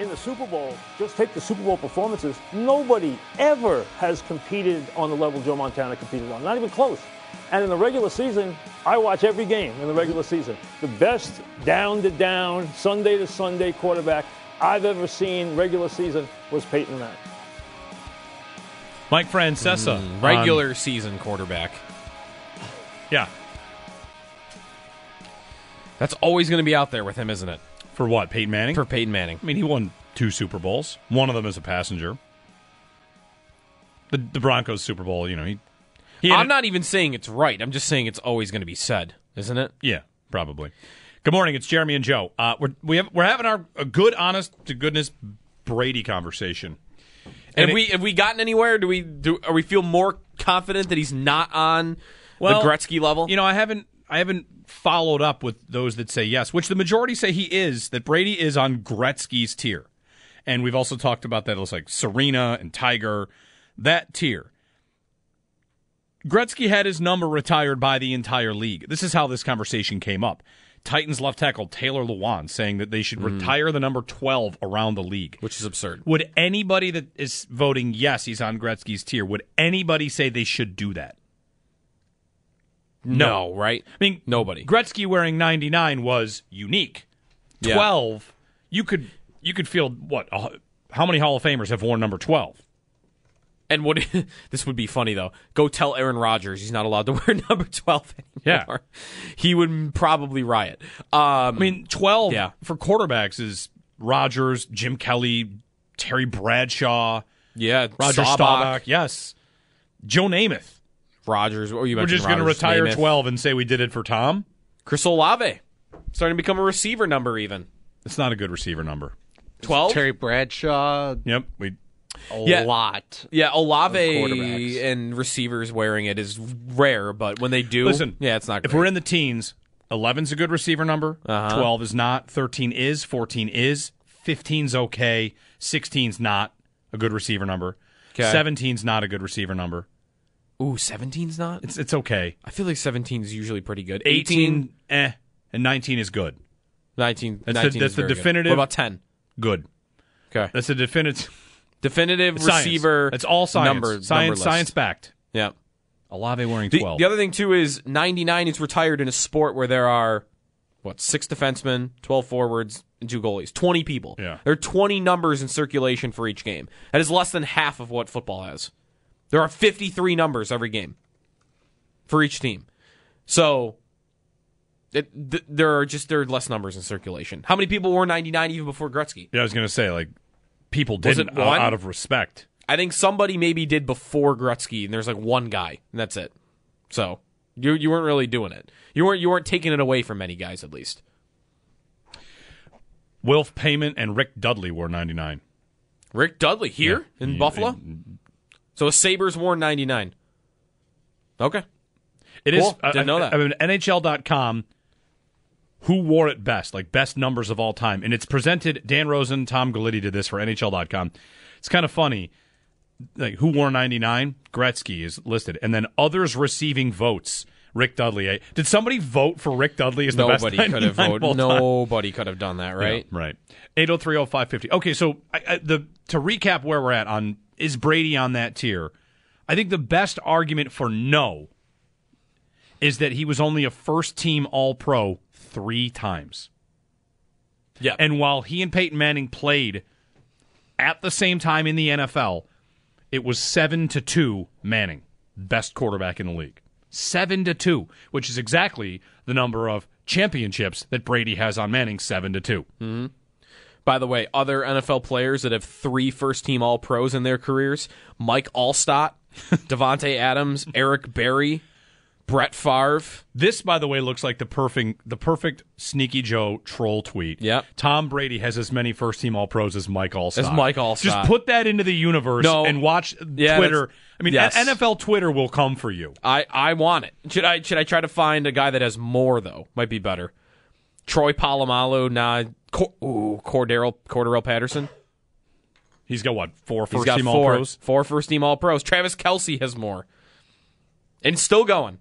In the Super Bowl, just take the Super Bowl performances. Nobody ever has competed on the level Joe Montana competed on, not even close. And in the regular season, I watch every game in the regular season. The best down-to-down, Sunday-to-Sunday quarterback I've ever seen regular season was Peyton Manning. Mike Francesa. Regular season quarterback. Yeah. That's always going to be out there with him, isn't it? For what, Peyton Manning? For Peyton Manning. I mean, he won 2 Super Bowls. One of them as a passenger. The Broncos Super Bowl, you know, he I'm not even saying it's right. I'm just saying it's always going to be said, isn't it? Yeah, probably. Good morning. It's Jeremy and Joe. We're having a good, honest to goodness Brady conversation. And have we gotten anywhere? Are we feel more confident that he's not on the Gretzky level? You know, I haven't followed up with those that say yes, which the majority say he is, that Brady is on Gretzky's tier. And we've also talked about that. It was like Serena and Tiger, that tier. Gretzky had his number retired by the entire league. This is how this conversation came up. Titans left tackle Taylor Lewan saying that they should retire the number 12 around the league. Which is absurd. Would anybody that is voting yes, he's on Gretzky's tier, would anybody say they should do that? No, right? I mean, nobody. Gretzky wearing 99 was unique. 12, you could feel what? How many Hall of Famers have worn number 12? And what? This would be funny though. Go tell Aaron Rodgers he's not allowed to wear number 12 anymore. Yeah, he would probably riot. I mean, 12 for quarterbacks is Rodgers, Jim Kelly, Terry Bradshaw, Roger Staubach, yes, Joe Namath. Rodgers, or you mentioned Rodgers. We're just going to retire Namath. 12 and say we did it for Tom. Chris Olave, starting to become a receiver number even. It's not a good receiver number. 12? Terry Bradshaw. Yep. A lot. Yeah, Olave and receivers wearing it is rare, but when they do, it's not good. If we're in the teens, 11's a good receiver number, 12 is not, 13 is, 14 is, 15's okay, 16's not a good receiver number, 17's not a good receiver number. Ooh, 17's not? It's okay. I feel like 17's usually pretty good. 18, and 19 is good. 19 is very definitive. Good. What about 10? Good. Okay. That's the definitive it's receiver. That's all science. Science backed. Yeah. Olave wearing 12. The other thing, too, is 99 is retired in a sport where there are, 6 defensemen, 12 forwards, and 2 goalies. 20 people. Yeah. There are 20 numbers in circulation for each game. That is less than half of what football has. There are 53 numbers every game for each team. So there are less numbers in circulation. How many people wore 99 even before Gretzky? Yeah, I was going to say, people didn't out of respect. I think somebody maybe did before Gretzky, and there's one guy, and that's it. So you weren't really doing it. You weren't taking it away from many guys, at least. Wilf Payman and Rick Dudley wore 99. Rick Dudley here in Buffalo? So a Sabres wore 99. Okay. It cool. is. Didn't know that. I mean, NHL.com, who wore it best, best numbers of all time. And it's presented, Dan Rosen, Tom Galiti did this for NHL.com. It's kind of funny. Who wore 99? Gretzky is listed. And then others receiving votes. Rick Dudley. Did somebody vote for Rick Dudley as the best 99 of all time? Nobody could have done that, right? Yeah, right. 803-0550. Okay, so to recap where we're at on is Brady on that tier? I think the best argument for no is that he was only a first-team All-Pro 3 times. Yeah. And while he and Peyton Manning played at the same time in the NFL, it was 7-2 Manning, best quarterback in the league. 7-2, which is exactly the number of championships that Brady has on Manning, 7-2. Mm-hmm. By the way, other NFL players that have 3 first-team All-Pros in their careers, Mike Alstott, Devontae Adams, Eric Berry, Brett Favre. This, by the way, looks like the perfect Sneaky Joe troll tweet. Yep. Tom Brady has as many first-team All-Pros as Mike Alstott. Just put that into the universe and watch Twitter. I mean, NFL Twitter will come for you. I want it. Should I try to find a guy that has more, though? Might be better. Troy Polamalu, Cordarrelle Patterson. He's got, what, four first-team All-Pros? Four first-team All-Pros. Travis Kelce has more. And still going.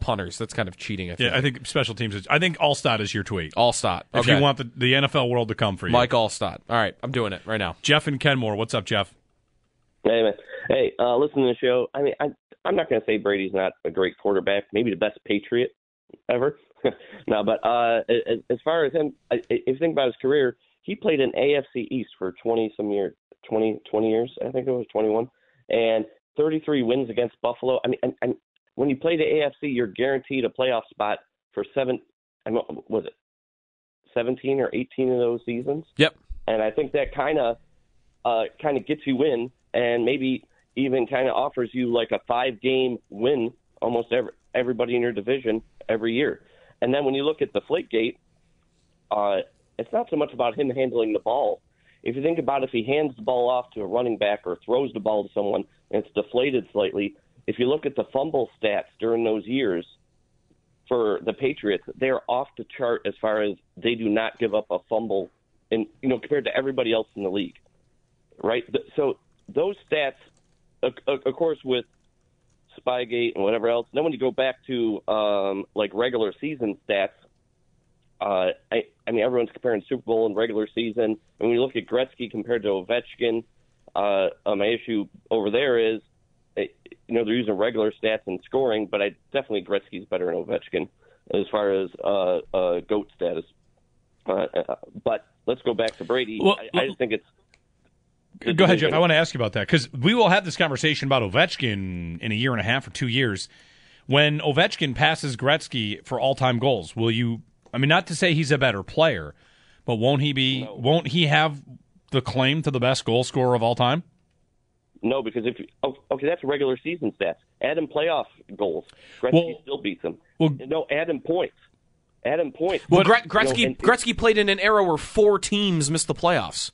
Punters. That's kind of cheating, I think. Yeah, I think special teams is... I think Alstott is your tweet. Alstott. Okay. If you want the NFL world to come for you. Mike Alstott. All right, I'm doing it right now. Jeff and Kenmore. What's up, Jeff? Hey, man. Hey, listen to the show. I mean, I'm not going to say Brady's not a great quarterback. Maybe the best Patriot ever. No, but as far as him, if you think about his career, he played in AFC East for 20-some years. 20 years, I think it was 21. And 33 wins against Buffalo. I mean, and when you play the AFC, you're guaranteed a playoff spot for 17 or 18 of those seasons? Yep. And I think that kind of gets you in, and maybe even kind of offers you like a 5-game win almost everybody in your division every year. And then when you look at the Deflategate, it's not so much about him handling the ball. If you think about if he hands the ball off to a running back or throws the ball to someone and it's deflated slightly, if you look at the fumble stats during those years for the Patriots, they're off the chart as far as they do not give up a fumble in, compared to everybody else in the league, right? So those stats, of course, with Spygate and whatever else, then when you go back to regular season stats, I mean, everyone's comparing Super Bowl and regular season. And when you look at Gretzky compared to Ovechkin, my issue over there is, they're using regular stats and scoring, but definitely Gretzky's better than Ovechkin as far as GOAT status. But let's go back to Brady. Well, I just think it's... Go ahead, Jeff. I want to ask you about that, because we will have this conversation about Ovechkin in a year and a half or 2 years. When Ovechkin passes Gretzky for all-time goals, will you... I mean, not to say he's a better player, but won't he have the claim to the best goal scorer of all time? No, because that's regular season stats. Add in playoff goals. Gretzky still beats him. Well, no, add in points. Well, Gretzky Gretzky played in an era where 4 teams missed the playoffs.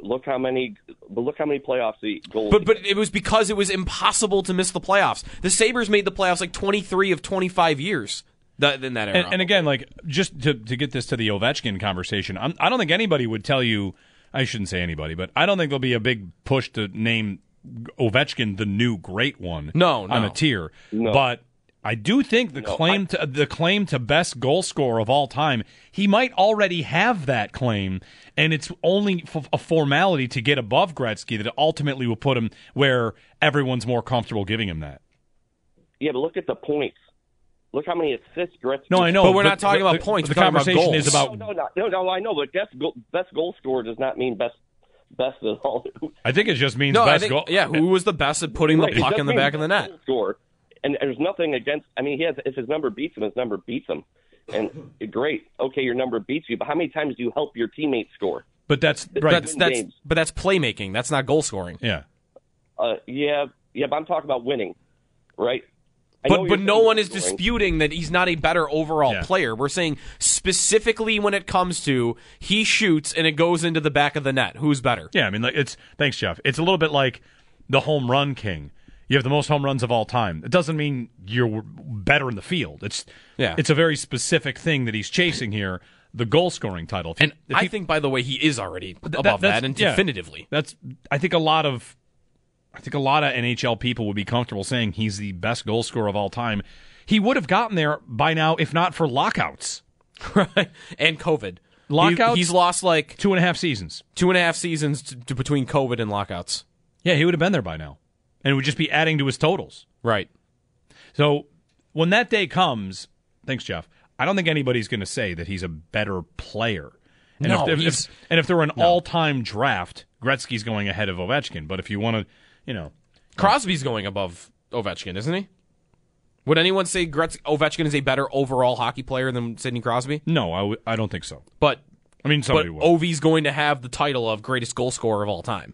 Look how many playoffs he goals. But it was because it was impossible to miss the playoffs. The Sabres made the playoffs like 23 of 25 years. In that era. And again, like, just to get this to the Ovechkin conversation, I don't think anybody would tell you, I shouldn't say anybody, but I don't think there'll be a big push to name Ovechkin the new great one on a tier. No. But I do think the claim to best goal scorer of all time, he might already have that claim, and it's only a formality to get above Gretzky that ultimately will put him where everyone's more comfortable giving him that. Yeah, but look at the points. Look how many assists Gretzky... No, I know. But we're not talking about points. The conversation is about... No, I know, but best goal scorer does not mean best at all. I think it just means best goal... Yeah, who was the best at putting the puck in the back of the net? Score. And there's nothing against... I mean, if his number beats him, his number beats him. And great, okay, your number beats you, but how many times do you help your teammates score? But that's playmaking. That's not goal scoring. Yeah. But I'm talking about winning, right? But no one is disputing that he's not a better overall player. We're saying specifically when it comes to he shoots and it goes into the back of the net. Who's better? Yeah, I mean, thanks, Jeff. It's a little bit like the home run king. You have the most home runs of all time. It doesn't mean you're better in the field. It's a very specific thing that he's chasing here, the goal-scoring title. I think, by the way, he is already above that and definitively. I think a lot of NHL people would be comfortable saying he's the best goal scorer of all time. He would have gotten there by now if not for lockouts. Right. And COVID. Lockouts? He's lost like... 2.5 seasons. 2.5 seasons between COVID and lockouts. Yeah, he would have been there by now. And it would just be adding to his totals. Right. So when that day comes... Thanks, Jeff. I don't think anybody's going to say that he's a better player. And if there were an all-time draft, Gretzky's going ahead of Ovechkin. But if you want to... Crosby's going above Ovechkin, isn't he? Would anyone say Ovechkin is a better overall hockey player than Sidney Crosby? No, I don't think so. But I mean, somebody will. Ovi's going to have the title of greatest goal scorer of all time.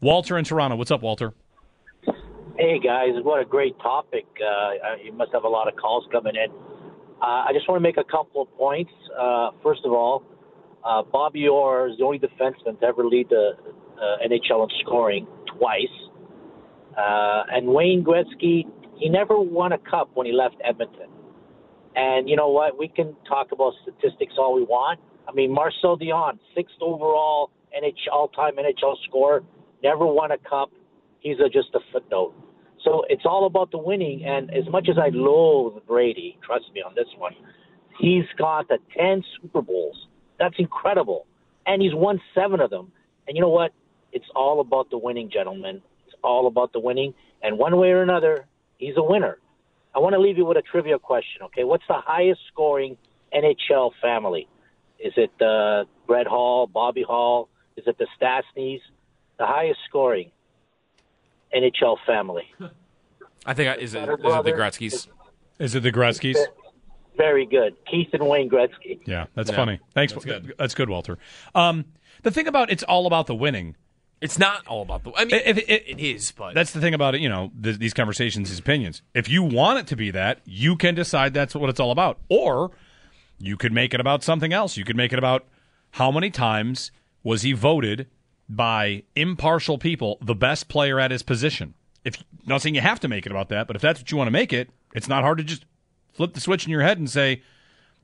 Walter in Toronto. What's up, Walter? Hey, guys. What a great topic. You must have a lot of calls coming in. I just want to make a couple of points. First of all, Bobby Orr is the only defenseman to ever lead the NHL in scoring twice. And Wayne Gretzky, he never won a cup when he left Edmonton. And you know what? We can talk about statistics all we want. I mean, Marcel Dion, sixth overall all-time NHL scorer, never won a cup. He's just a footnote. So it's all about the winning. And as much as I loathe Brady, trust me on this one, he's got the 10 Super Bowls. That's incredible. And he's won 7 of them. And you know what? It's all about the winning, gentlemen. It's all about the winning. And one way or another, he's a winner. I want to leave you with a trivia question, okay? What's the highest scoring NHL family? Is it Brett Hall, Bobby Hall? Is it the Stastnys? The highest scoring NHL family. I think is it the Gretzkys? Is it the Gretzkys? Very good. Keith and Wayne Gretzky. Yeah, that's funny. Thanks. That's good. That's good, Walter. The thing about it's all about the winning. It's not all about the. I mean, it is, but that's the thing about it. You know, these conversations, these opinions. If you want it to be that, you can decide that's what it's all about, or you could make it about something else. You could make it about how many times was he voted by impartial people the best player at his position. If not saying you have to make it about that, but if that's what you want to make it, it's not hard to just flip the switch in your head and say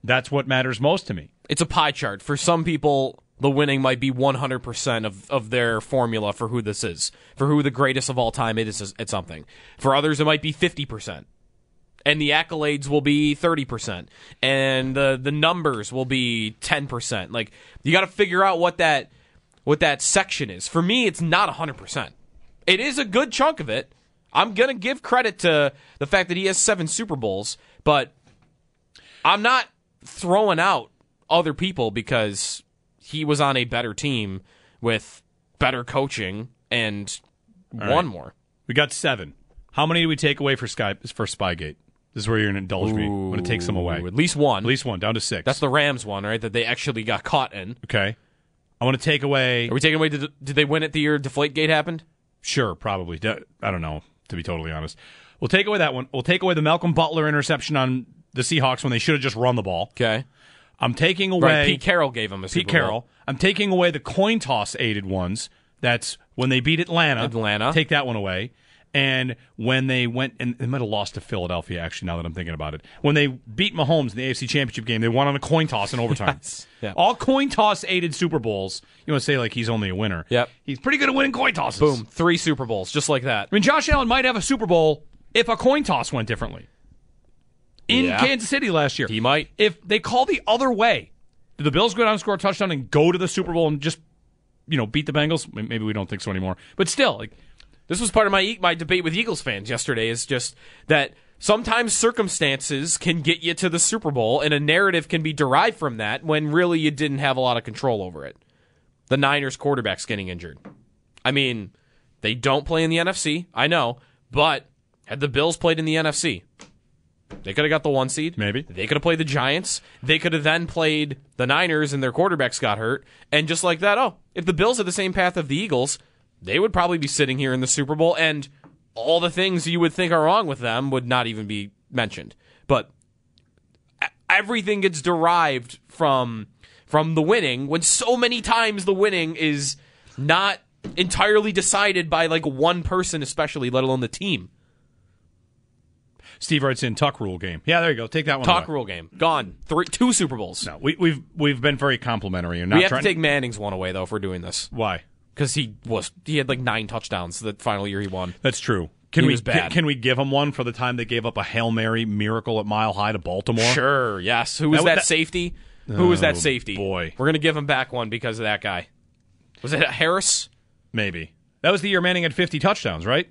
that's what matters most to me. It's a pie chart. For some people, the winning might be 100% of their formula for who this is, for who the greatest of all time it is at something. For others, it might be 50%. And the accolades will be 30%. And the numbers will be 10%. Like, you got to figure out what that section is. For me, it's not 100%. It is a good chunk of it. I'm going to give credit to the fact that he has 7 Super Bowls, but I'm not throwing out other people because he was on a better team with better coaching and won more. We got 7. How many do we take away for Spygate? This is where you're going to indulge me. I'm going to take some away. At least one. At least one, down to 6. That's the Rams one, right, that they actually got caught in. Okay. I want to take away... Are we taking away... Did they win it the year Deflategate happened? Sure, probably. I don't know, to be totally honest. We'll take away that one. We'll take away the Malcolm Butler interception on the Seahawks when they should have just run the ball. Okay. I'm taking away... Right, Pete Carroll gave him a Super Bowl. Pete Carroll. I'm taking away the coin toss aided ones. That's when they beat Atlanta. Take that one away. And when they went, and they might have lost to Philadelphia, actually, now that I'm thinking about it. When they beat Mahomes in the AFC Championship game, they won on a coin toss in overtime. Yes. Yeah. All coin toss-aided Super Bowls. You want to say, like, he's only a winner. Yep. He's pretty good at winning coin tosses. Boom. 3 Super Bowls, just like that. I mean, Josh Allen might have a Super Bowl if a coin toss went differently. In Kansas City last year. He might. If they call the other way, do the Bills go down and score a touchdown and go to the Super Bowl and just, you know, beat the Bengals? Maybe we don't think so anymore. But still, like... This was part of my debate with Eagles fans yesterday, is just that sometimes circumstances can get you to the Super Bowl, and a narrative can be derived from that when really you didn't have a lot of control over it. The Niners quarterback's getting injured. I mean, they don't play in the NFC, I know, but had the Bills played in the NFC, they could have got the 1 seed. Maybe. They could have played the Giants. They could have then played the Niners, and their quarterbacks got hurt. And just like that, if the Bills had the same path of the Eagles... They would probably be sitting here in the Super Bowl, and all the things you would think are wrong with them would not even be mentioned. But everything gets derived from the winning, when so many times the winning is not entirely decided by like one person especially, let alone the team. Steve writes in, Tuck Rule game. Yeah, there you go. Take that one. Tuck Rule game. Gone. 2 Super Bowls. No, we've been very complimentary. We have to take Manning's one away, though, if we're doing this. Why? Because he had like 9 touchdowns the final year he won. That's true. Can we give him one for the time they gave up a Hail Mary miracle at Mile High to Baltimore? Sure, yes. Who was that safety? Who was that safety? Boy. We're going to give him back one because of that guy. Was it Harris? Maybe. That was the year Manning had 50 touchdowns, right?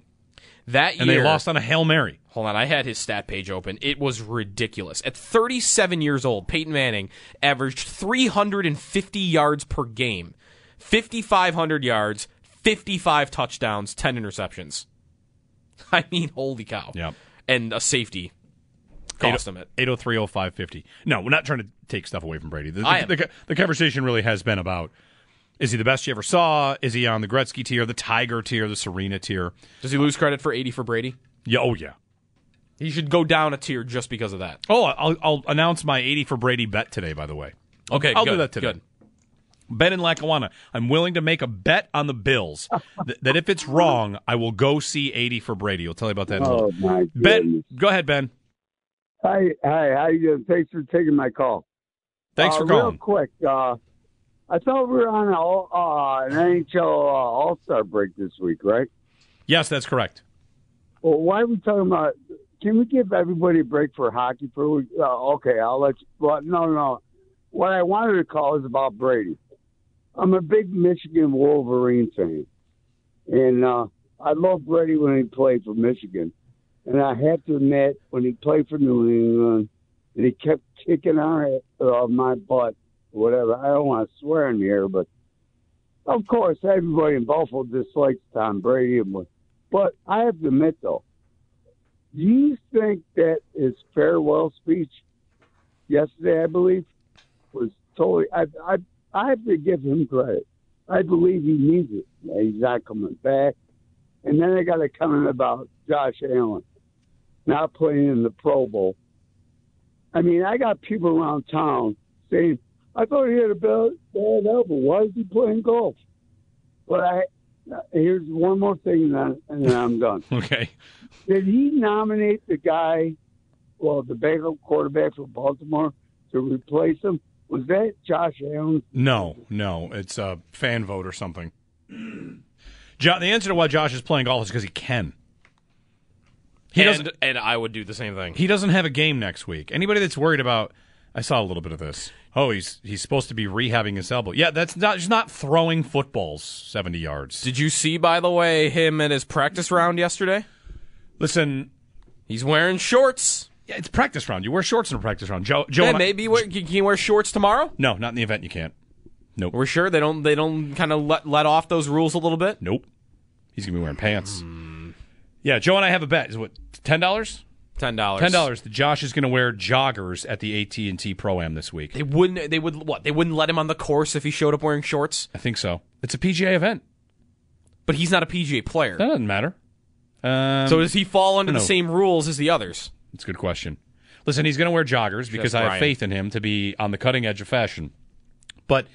That year. And they lost on a Hail Mary. Hold on, I had his stat page open. It was ridiculous. At 37 years old, Peyton Manning averaged 350 yards per game. 5,500 yards, 55 touchdowns, 10 interceptions. I mean, holy cow. Yep. And a safety cost him it. 8030550. No, we're not trying to take stuff away from Brady. The conversation really has been about Is he the best you ever saw? Is he on the Gretzky tier, the Tiger tier, the Serena tier? Does he lose credit for 80 for Brady? Yeah, oh, yeah. He should go down a tier just because of that. Oh, I'll announce my 80 for Brady bet today, by the way. Okay, I'll do that today. Good. Ben in Lackawanna, I'm willing to make a bet on the Bills that if it's wrong, I will go see 80 for Brady. I'll tell you about that in a little. My Ben, go ahead, Ben. Hi, how you doing? Thanks for taking my call. Thanks for calling. Real quick, I thought we were on an NHL All-Star break this week, right? Yes, that's correct. Well, why are we talking about – can we give everybody a break for hockey for a week? Okay, I'll let you – no. What I wanted to call is about Brady. I'm a big Michigan Wolverine fan, and I loved Brady when he played for Michigan. And I have to admit, when he played for New England, and he kept kicking my butt, whatever. I don't want to swear in here, but of course, everybody in Buffalo dislikes Tom Brady. But I have to admit, though, do you think that his farewell speech yesterday, I believe, was totally I have to give him credit. I believe he needs it. He's not coming back. And then I got a comment about Josh Allen not playing in the Pro Bowl. I mean, I got people around town saying, I thought he had a bad elbow. Why is he playing golf? But here's one more thing, and then I'm done. Okay. Did he nominate the guy, the backup quarterback for Baltimore, to replace him? Was that Josh Allen? No. It's a fan vote or something. The answer to why Josh is playing golf is because he can. And I would do the same thing. He doesn't have a game next week. Anybody that's worried about, I saw a little bit of this. Oh, he's supposed to be rehabbing his elbow. Yeah, that's not. He's not throwing footballs 70 yards. Did you see, by the way, him in his practice round yesterday? Listen, he's wearing shorts. Yeah, it's practice round. You wear shorts in a practice round. Joe, maybe can you wear shorts tomorrow? No, not in the event. You can't. Nope. We're sure they don't kind of let off those rules a little bit. Nope. He's gonna be wearing pants. Yeah, Joe and I have a bet. Is it what $10? $10 that Josh is gonna wear joggers at the AT&T Pro-Am this week. They wouldn't let him on the course if he showed up wearing shorts? I think so. It's a PGA event. But he's not a PGA player. That doesn't matter. So does he fall under the same rules as the others? That's a good question. Listen, he's going to wear joggers because I have faith in him to be on the cutting edge of fashion. But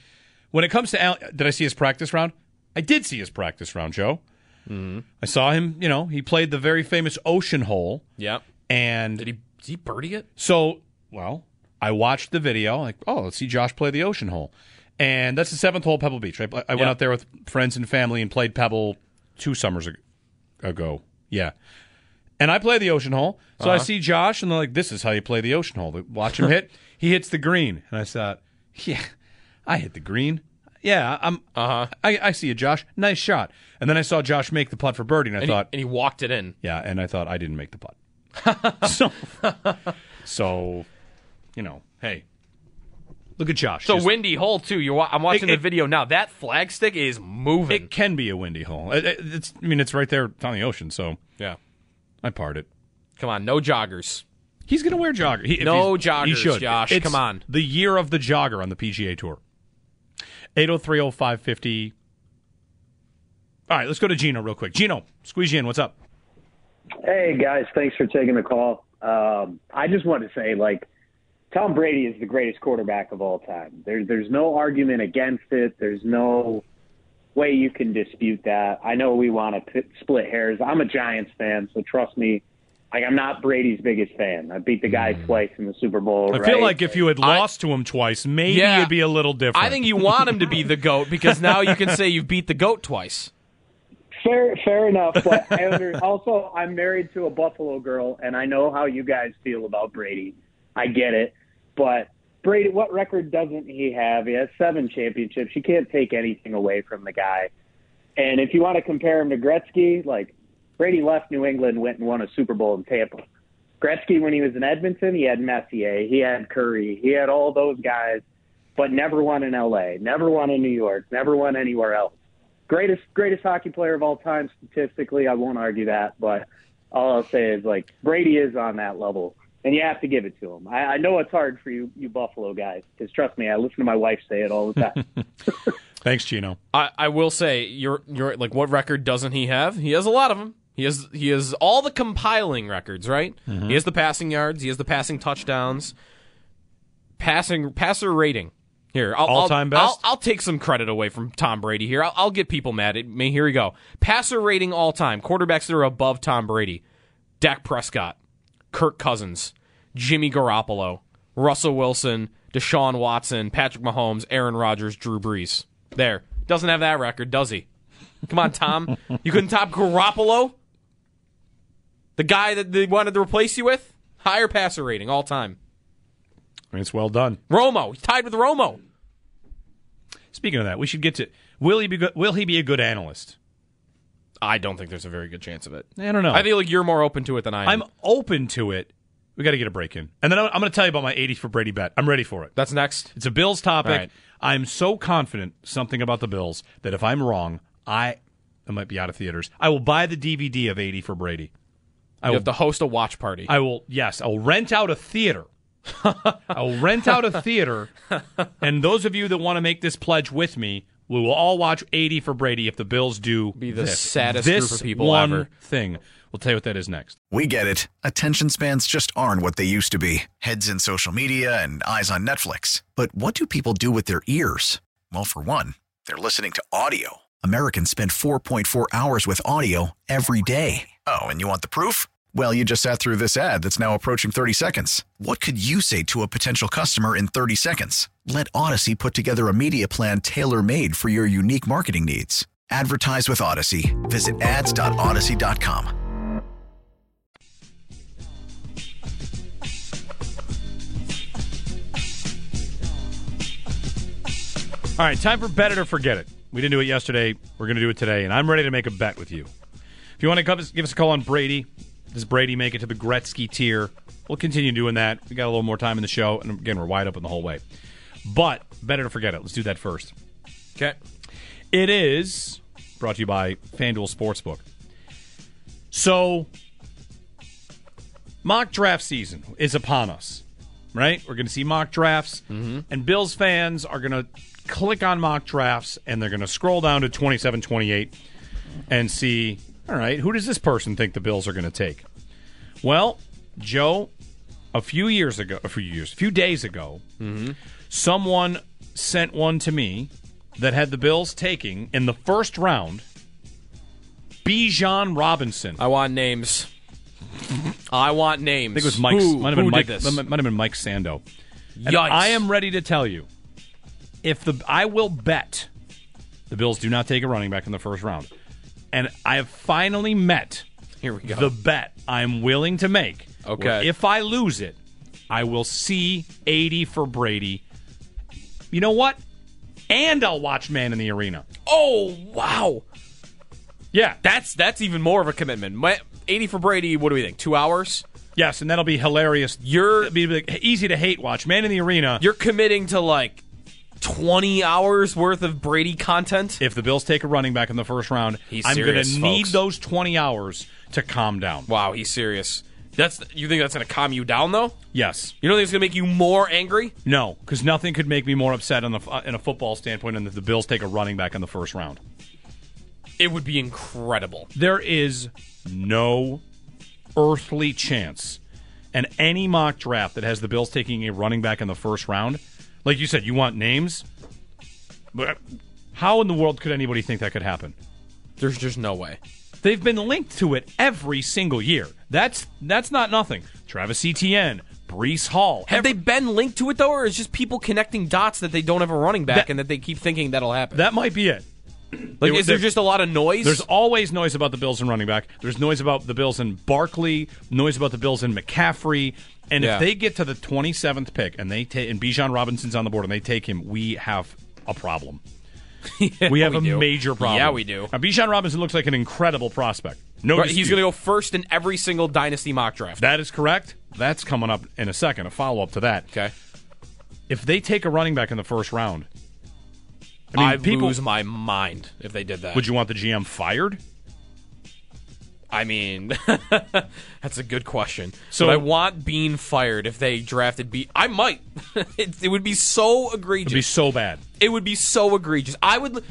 when it comes to did I see his practice round? I did see his practice round, Joe. Mm-hmm. I saw him, he played the very famous ocean hole. Yeah. And did he birdie it? So, I watched the video. Like, let's see Josh play the ocean hole. And that's the 7th hole, Pebble Beach. Right? I went out there with friends and family and played Pebble 2 summers ago. Yeah. And I play the ocean hole, so I see Josh, and they're like, this is how you play the ocean hole. They watch him hit. He hits the green. And I thought, yeah, I hit the green. Yeah, I see you, Josh. Nice shot. And then I saw Josh make the putt for birdie, and I thought... and he walked it in. Yeah, and I thought, I didn't make the putt. So, hey, look at Josh. It's a windy hole, too. I'm watching the video now. That flagstick is moving. It can be a windy hole. It's right there on the ocean, so... yeah. I part it. Come on, no joggers. He's going to wear joggers. No joggers, he should. Josh. Come on. The year of the jogger on the PGA Tour. 803-0550. All right, let's go to Gino real quick. Gino, squeeze you in. What's up? Hey, guys. Thanks for taking the call. I just wanted to say, Tom Brady is the greatest quarterback of all time. There's no argument against it. There's no way you can dispute that. I know we want to split hairs. I'm a Giants fan, so trust me, I'm not Brady's biggest fan. I beat the guy twice in the Super Bowl. I feel like if you had lost to him twice, maybe it'd be a little different. I think you want him to be the GOAT because now you can say you beat the GOAT twice. Fair enough. But I'm married to a Buffalo girl, and I know how you guys feel about Brady. I get it, but Brady, what record doesn't he have? He has 7 championships. You can't take anything away from the guy. And if you want to compare him to Gretzky, Brady left New England, went and won a Super Bowl in Tampa. Gretzky, when he was in Edmonton, he had Messier, he had Curry, he had all those guys, but never won in L.A., never won in New York, never won anywhere else. Greatest hockey player of all time, statistically, I won't argue that, but all I'll say is, Brady is on that level. And you have to give it to him. I know it's hard for you Buffalo guys, because trust me, I listen to my wife say it all the time. Thanks, Gino. I will say, you're like, what record doesn't he have? He has a lot of them. He has all the compiling records, right? Mm-hmm. He has the passing yards. He has the passing touchdowns. Passer rating. Here, all-time best. I'll take some credit away from Tom Brady here. I'll get people mad at me. Here we go. Passer rating all-time. Quarterbacks that are above Tom Brady: Dak Prescott, Kirk Cousins, Jimmy Garoppolo, Russell Wilson, Deshaun Watson, Patrick Mahomes, Aaron Rodgers, Drew Brees. There. Doesn't have that record, does he? Come on, Tom. You couldn't top Garoppolo? The guy that they wanted to replace you with? Higher passer rating all-time. It's well done. Romo. He's tied with Romo. Speaking of that, we should get to, will he be a good analyst? I don't think there's a very good chance of it. I don't know. I feel like you're more open to it than I am. I'm open to it. We got to get a break in. And then I'm going to tell you about my 80 for Brady bet. I'm ready for it. That's next. It's a Bills topic. Right. I'm so confident something about the Bills that if I'm wrong, I might be out of theaters. I will buy the DVD of 80 for Brady. I will have to host a watch party. I will rent out a theater. I'll rent out a theater, and those of you that want to make this pledge with me, we will all watch 80 for Brady if the Bills do be the saddest group of people ever. This one thing. We'll tell you what that is next. We get it. Attention spans just aren't what they used to be. Heads in social media and eyes on Netflix. But what do people do with their ears? Well, for one, they're listening to audio. Americans spend 4.4 hours with audio every day. Oh, and you want the proof? Well, you just sat through this ad that's now approaching 30 seconds. What could you say to a potential customer in 30 seconds? Let Odyssey put together a media plan tailor-made for your unique marketing needs. Advertise with Odyssey. Visit ads.odyssey.com. All right, time for Bet It or Forget It. We didn't do it yesterday. We're going to do it today, and I'm ready to make a bet with you. If you want to give us a call on Brady, does Brady make it to the Gretzky tier? We'll continue doing that. We got a little more time in the show, and again, we're wide open the whole way. But Bet It or Forget It. Let's do that first. Okay. It is brought to you by FanDuel Sportsbook. So, mock draft season is upon us, right? We're going to see mock drafts, and Bills fans are going to click on mock drafts, and they're going to scroll down to 27-28 and see, all right, who does this person think the Bills are going to take? Well, Joe, a few days ago, someone sent one to me that had the Bills taking, in the first round, Bijan Robinson. I want names. I think it was Mike. Might have been Mike Sando. And yikes. I am ready to tell you, I will bet the Bills do not take a running back in the first round. And I have finally met the bet I'm willing to make. Okay. If I lose it, I will see 80 for Brady. You know what? And I'll watch Man in the Arena. Oh, wow. Yeah. That's even more of a commitment. 80 for Brady, what do we think, 2 hours? Yes, and that'll be hilarious. It'll be like easy to hate watch. Man in the Arena. You're committing to like 20 hours worth of Brady content? If the Bills take a running back in the first round, I'm going to need those 20 hours to calm down. Wow, he's serious. You think that's going to calm you down, though? Yes. You don't think it's going to make you more angry? No, because nothing could make me more upset in a football standpoint than if the Bills take a running back in the first round. It would be incredible. There is no earthly chance. And any mock draft that has the Bills taking a running back in the first round, like you said, you want names? But how in the world could anybody think that could happen? There's just no way. They've been linked to it every single year. That's not nothing. Travis Etienne, Breece Hall. Have they been linked to it, though, or is just people connecting dots that they don't have a running back and that they keep thinking that'll happen? That might be it. Like, is there just a lot of noise? There's always noise about the Bills and running back. There's noise about the Bills and Barkley, noise about the Bills and McCaffrey. And if they get to the 27th pick and and Bijan Robinson's on the board and they take him, we have a problem. Major problem. Yeah, we do. Now, Bijan Robinson looks like an incredible prospect. He's going to go first in every single Dynasty mock draft. That is correct. That's coming up in a second, a follow-up to that. Okay. If they take a running back in the first round, I'd lose my mind if they did that. Would you want the GM fired? I mean, that's a good question. So would I want Bean fired if they drafted Bean? I might. It would be so egregious. It would be so bad. It would be so egregious. I would.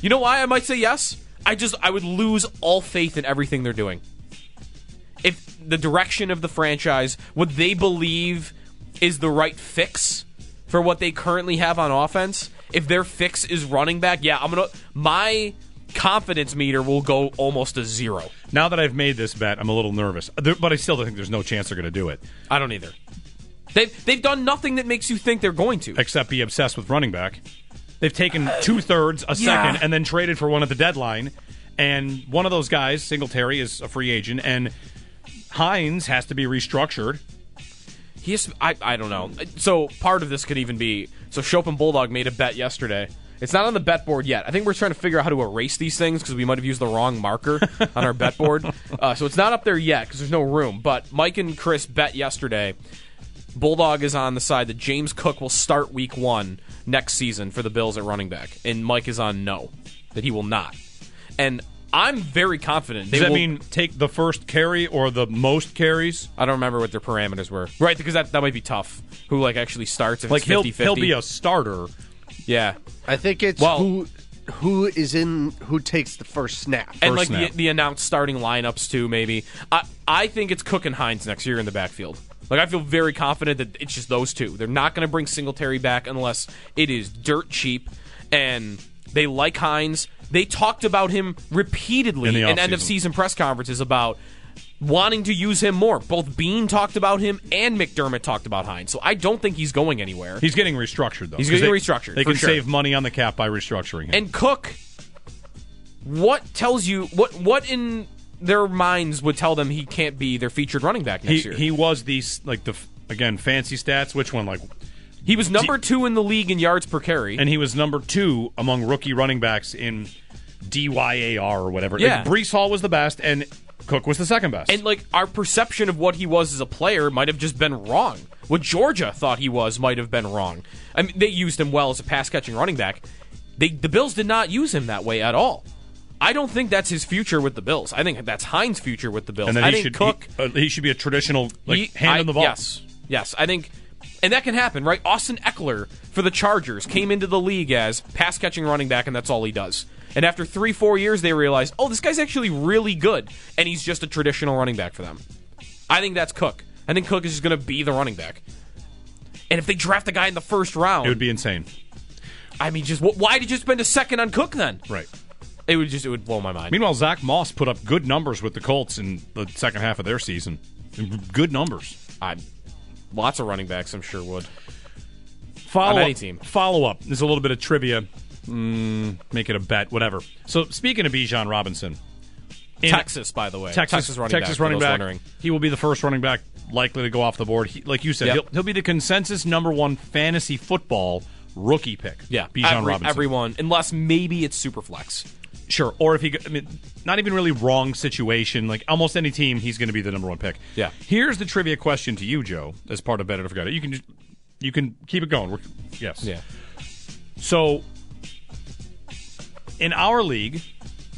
You know why I might say yes? I would lose all faith in everything they're doing. If the direction of the franchise, what they believe is the right fix for what they currently have on offense, if their fix is running back, yeah, my confidence meter will go almost to zero. Now that I've made this bet, I'm a little nervous. But I still think there's no chance they're going to do it. I don't either. They've done nothing that makes you think they're going to. Except be obsessed with running back. They've taken two-thirds, a second, and then traded for one at the deadline. And one of those guys, Singletary, is a free agent. And Hines has to be restructured. I don't know. So part of this could even be... So Chopin Bulldog made a bet yesterday. It's not on the bet board yet. I think we're trying to figure out how to erase these things because we might have used the wrong marker on our bet board. So it's not up there yet because there's no room. But Mike and Chris bet yesterday... Bulldog is on the side that James Cook will start week one next season for the Bills at running back. And Mike is on no, that he will not. And I'm very confident. Does that mean take the first carry or the most carries? I don't remember what their parameters were. Right, because that might be tough. Who actually starts if it's 50-50. He'll be a starter. Yeah. I think it's who is in, who takes the first snap. And snap. The announced starting lineups too, maybe. I think it's Cook and Hines next year in the backfield. I feel very confident that it's just those two. They're not going to bring Singletary back unless it is dirt cheap. And they like Hines. They talked about him repeatedly in end-of-season press conferences about wanting to use him more. Both Bean talked about him and McDermott talked about Hines. So I don't think he's going anywhere. He's getting restructured, though. He's getting restructured. They can save money on the cap by restructuring him. And Cook, what in... their minds would tell them he can't be their featured running back next year. He was the fancy stats. Which one? He was number two in the league in yards per carry, and he was number two among rookie running backs in DYAR or whatever. Yeah, Breece Hall was the best, and Cook was the second best. And our perception of what he was as a player might have just been wrong. What Georgia thought he was might have been wrong. I mean, they used him well as a pass catching running back. The Bills did not use him that way at all. I don't think that's his future with the Bills. I think that's Hines' future with the Bills. And then Cook... He should be a traditional hand on the ball. Yes. I think... And that can happen, right? Austin Eckler for the Chargers came into the league as pass-catching running back, and that's all he does. And after 3-4 years, they realized, this guy's actually really good, and he's just a traditional running back for them. I think that's Cook. I think Cook is just going to be the running back. And if they draft a guy in the first round... It would be insane. I mean, just why did you spend a second on Cook then? Right. It would blow my mind. Meanwhile, Zach Moss put up good numbers with the Colts in the second half of their season. Good numbers. Lots of running backs, I'm sure, would. On any team. Follow-up. There's a little bit of trivia. Make it a bet, whatever. So, speaking of Bijan Robinson. Texas, by the way. Texas running back. He will be the first running back likely to go off the board. Like you said, he'll be the consensus number one fantasy football rookie pick. Yeah. Bijan Robinson. Everyone, unless maybe it's Superflex. Sure, or if he... I mean, not even really wrong situation. Almost any team, he's going to be the number one pick. Yeah. Here's the trivia question to you, Joe, as part of Bet It or Forget It. You can keep it going. Yes. Yeah. So, in our league,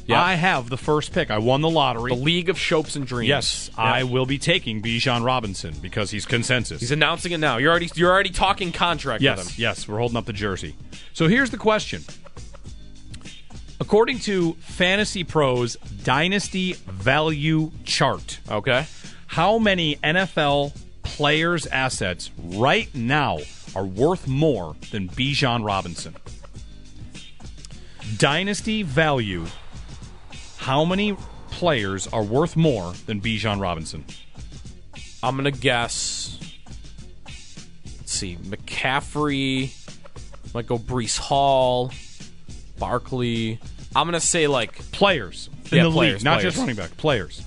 I have the first pick. I won the lottery. The League of Shopes and Dreams. Yes, yeah. I will be taking Bijan Robinson because he's consensus. He's announcing it now. You're already talking contract with him. Yes, we're holding up the jersey. So, here's the question. According to Fantasy Pros Dynasty Value Chart, okay, how many NFL players' assets right now are worth more than Bijan Robinson? Dynasty Value, how many players are worth more than Bijan Robinson? I'm going to guess, let's see, McCaffrey, might go Breece Hall... Barkley. I'm going to say players in the league, not just running back. Players.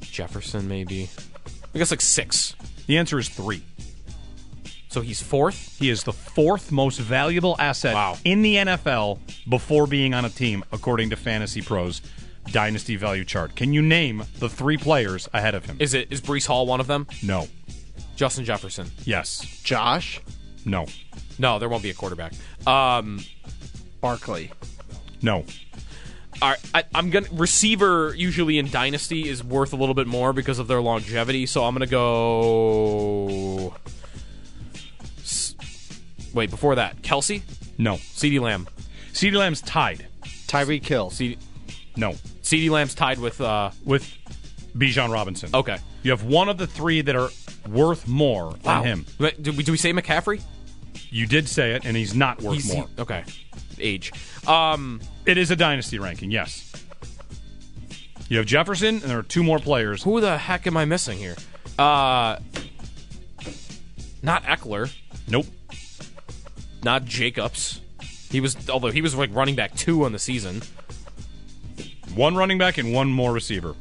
Jefferson, maybe. I guess six. The answer is three. So he's fourth? He is the fourth most valuable asset in the NFL before being on a team, according to Fantasy Pros Dynasty Value Chart. Can you name the three players ahead of him? Is Breece Hall one of them? No. Justin Jefferson? Yes. Josh? No. No, there won't be a quarterback. Barkley? No. Receiver usually in Dynasty is worth a little bit more because of their longevity, so I'm going to go... Wait, before that, Kelsey? No. CeeDee Lamb. CeeDee Lamb's tied. Tyreek Hill. No. CeeDee Lamb's tied with Bijan Robinson. Okay. You have one of the three that are worth more than him. Do we say McCaffrey? You did say it, and he's not worth more. Okay. Age. It is a dynasty ranking, yes. You have Jefferson, and there are two more players. Who the heck am I missing here? Not Eckler. Nope. Not Jacobs. Although he was like running back 2 on the season. One running back and one more receiver.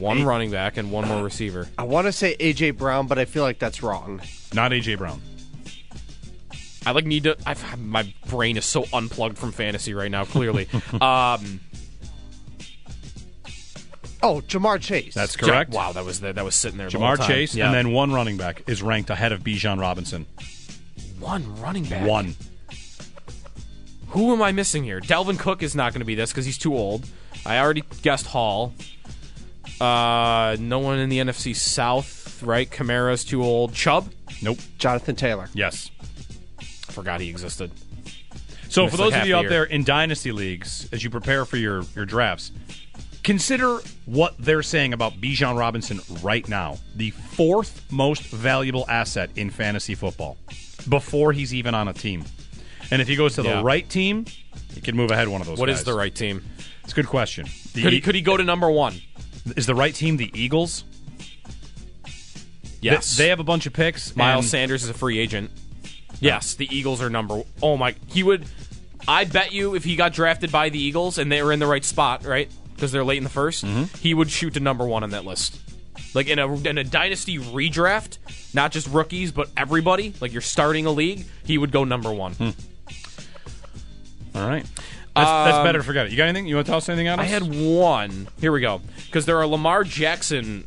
Running back and one more receiver. I want to say A.J. Brown, but I feel like that's wrong. Not A.J. Brown. I like need to. My brain is so unplugged from fantasy right now. Clearly. Jamar Chase. That's correct. Wow, that was sitting there. Jamar the whole time. Chase, yeah. And then one running back is ranked ahead of Bijan Robinson. One running back. One. Who am I missing here? Dalvin Cook is not going to be this because he's too old. I already guessed Hall. No one in the NFC South, right? Kamara's too old. Chubb? Nope. Jonathan Taylor. Yes. Forgot he existed. So for those of you out there in dynasty leagues, as you prepare for your drafts, consider what they're saying about Bijan Robinson right now, the fourth most valuable asset in fantasy football before he's even on a team. And if he goes to the right team, he can move ahead one of those guys. What is the right team? It's a good question. Could he go to number 1? Is the right team the Eagles? Yes. They have a bunch of picks. Miles Sanders is a free agent. Yes, the Eagles are number one. Oh, my. I bet you if he got drafted by the Eagles and they were in the right spot, right, because they're late in the first, he would shoot to number 1 on that list. Like in a dynasty redraft, not just rookies, but everybody, like you're starting a league, he would go number 1. All right. That's better to forget it. You got anything? You want to tell us anything else? I had one. Here we go. Because there are Lamar Jackson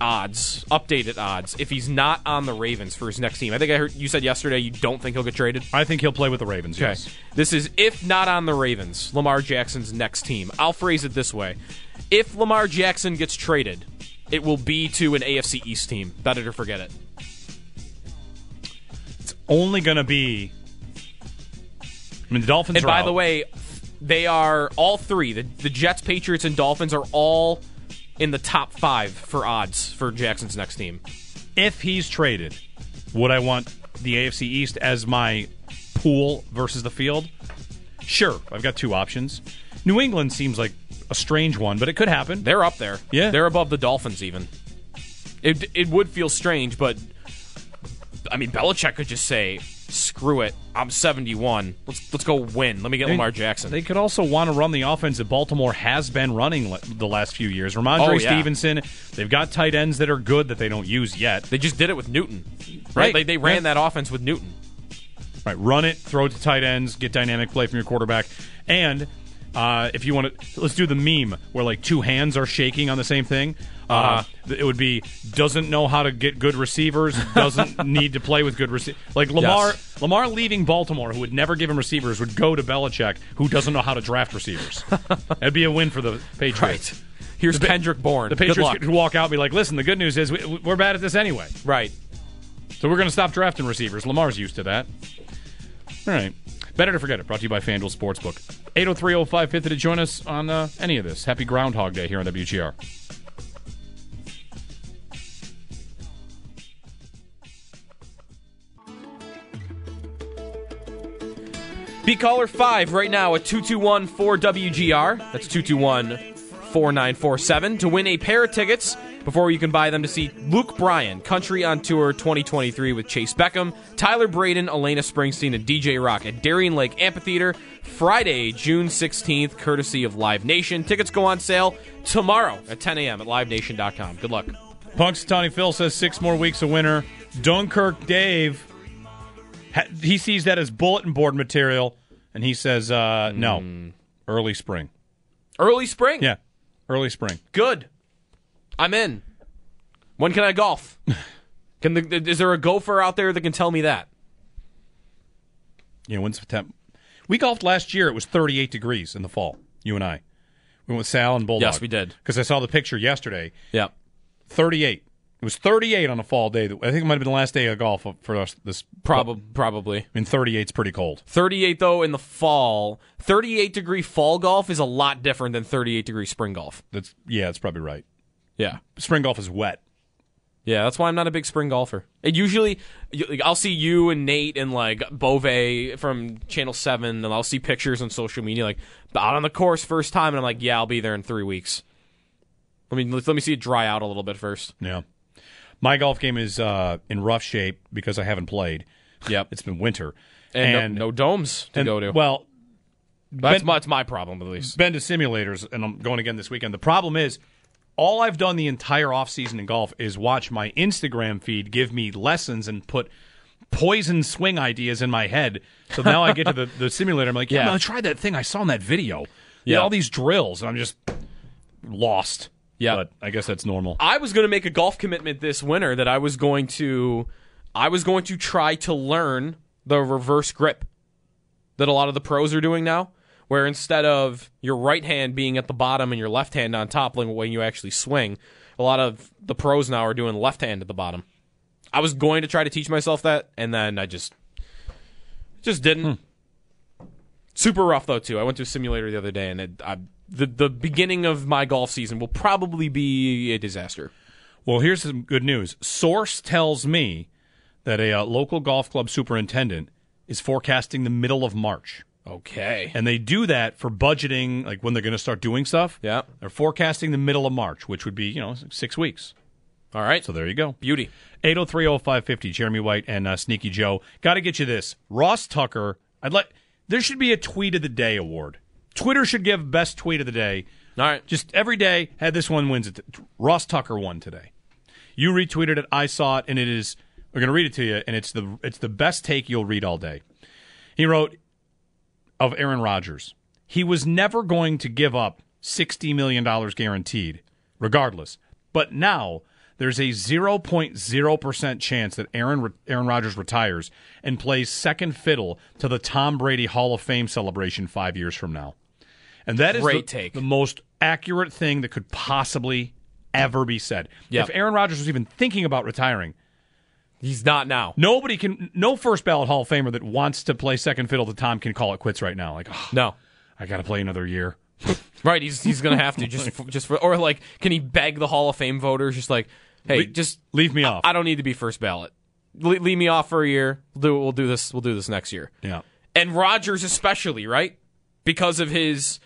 odds, updated odds, if he's not on the Ravens for his next team. I think I heard you said yesterday you don't think he'll get traded. I think he'll play with the Ravens, okay. Yes. This is if not on the Ravens, Lamar Jackson's next team. I'll phrase it this way. If Lamar Jackson gets traded, it will be to an AFC East team. Better to forget it. It's only going to be... I mean, the Dolphins and are by out. The way... They are all three. The Jets, Patriots, and Dolphins are all in the top 5 for odds for Jackson's next team. If he's traded, would I want the AFC East as my pool versus the field? Sure. I've got two options. New England seems like a strange one, but it could happen. They're up there. Yeah. They're above the Dolphins even. It would feel strange, but, I mean, Belichick could just say... Screw it. I'm 71. Let's go win. Let me get Lamar Jackson. They could also want to run the offense that Baltimore has been running the last few years. Ramondre Stevenson, they've got tight ends that are good that they don't use yet. They just did it with Newton. Right. They ran that offense with Newton. Right. Run it, throw it to tight ends, get dynamic play from your quarterback. And if you want to, let's do the meme where like two hands are shaking on the same thing. It would be doesn't know how to get good receivers, doesn't need to play with good receivers. Like Lamar, yes. Lamar leaving Baltimore, who would never give him receivers, would go to Belichick, who doesn't know how to draft receivers. That'd be a win for the Patriots. Right. Here's Kendrick Bourne. The Patriots could walk out and be like, listen, the good news is we're bad at this anyway. Right. So we're going to stop drafting receivers. Lamar's used to that. All right. Better to forget it. Brought to you by FanDuel Sportsbook. 803-0550 to join us on any of this. Happy Groundhog Day here on WGR. Be caller 5 right now at 221-4WGR. That's 221-4947 to win a pair of tickets before you can buy them to see Luke Bryan, Country on Tour 2023 with Chase Beckham, Tyler Braden, Elena Springsteen, and DJ Rock at Darien Lake Amphitheater Friday, June 16th, courtesy of Live Nation. Tickets go on sale tomorrow at 10 a.m. at livenation.com. Good luck. Punxsutawney Phil says 6 more weeks of winter. Dunkirk Dave... He sees that as bulletin board material, and he says, no, early spring. Early spring? Yeah, early spring. Good. I'm in. When can I golf? Is there a golfer out there that can tell me that? Yeah, when's September? We golfed last year. It was 38 degrees in the fall. you and I. We went with Sal and Bulldog. Yes, we did. Because I saw the picture yesterday. Yeah. 38. It was 38 on a fall day. I think it might have been the last day of golf for us. This probably. I mean, 38's pretty cold. 38, though, in the fall. 38-degree fall golf is a lot different than 38-degree spring golf. That's probably right. Yeah. Spring golf is wet. Yeah, that's why I'm not a big spring golfer. It usually, I'll see you and Nate and like Beauvais from Channel 7, and I'll see pictures on social media like out on the course first time, and I'm like, yeah, I'll be there in 3 weeks. Let me see it dry out a little bit first. Yeah, my golf game is in rough shape because I haven't played. Yep, it's been winter and no domes to go to. Well, that's my problem at least. Been to simulators, and I'm going again this weekend. The problem is, all I've done the entire offseason in golf is watch my Instagram feed give me lessons and put poison swing ideas in my head. So now I get to the simulator. I'm like, yeah, I tried that thing I saw in that video. Yeah, all these drills, and I'm just lost. Yeah, but I guess that's normal. I was going to make a golf commitment this winter that I was going to try to learn the reverse grip that a lot of the pros are doing now, where instead of your right hand being at the bottom and your left hand on top when you actually swing, a lot of the pros now are doing left hand at the bottom. I was going to try to teach myself that, and then I just didn't. Super rough, though, too. I went to a simulator the other day, and the beginning of my golf season will probably be a disaster. Well, here's some good news. Source tells me that a local golf club superintendent is forecasting the middle of March. Okay. And they do that for budgeting, like when they're going to start doing stuff. Yeah. They're forecasting the middle of March, which would be, 6 weeks. All right. So there you go. Beauty. 803-0550, Jeremy White and Sneaky Joe. Got to get you this. Ross Tucker, there should be a Tweet of the Day award. Twitter should give best Tweet of the Day. All right. Just every day, had this one wins it. Ross Tucker won today. You retweeted it. I saw it, and it is, we're going to read it to you, and it's the best take you'll read all day. He wrote, of Aaron Rodgers, he was never going to give up $60 million guaranteed, regardless. But now there's a 0.0% chance that Aaron Rodgers retires and plays second fiddle to the Tom Brady Hall of Fame celebration 5 years from now. And that is the most accurate thing that could possibly ever be said. Yep. If Aaron Rodgers was even thinking about retiring, he's not now. Nobody can. No first ballot Hall of Famer that wants to play second fiddle to Tom can call it quits right now. Like, oh, no, I got to play another year. Right, he's gonna have to or can he beg the Hall of Fame voters? Just like, hey, just leave me off. I don't need to be first ballot. Leave me off for a year. We'll do this next year. Yeah, and Rodgers especially, right? Because of his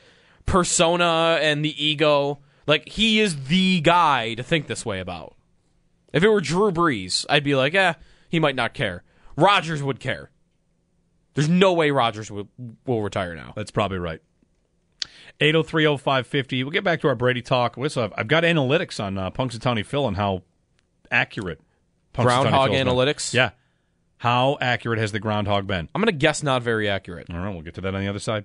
persona and the ego, like he is the guy to think this way about. If it were Drew Brees, I'd be like, he might not care. Rodgers would care. There's no way Rodgers will retire now. That's probably right. 803-0550. We'll get back to our Brady talk. I've got analytics on Punxsutawney Phil and how accurate Groundhog analytics? Yeah. How accurate has the groundhog been? I'm going to guess not very accurate. All right, we'll get to that on the other side.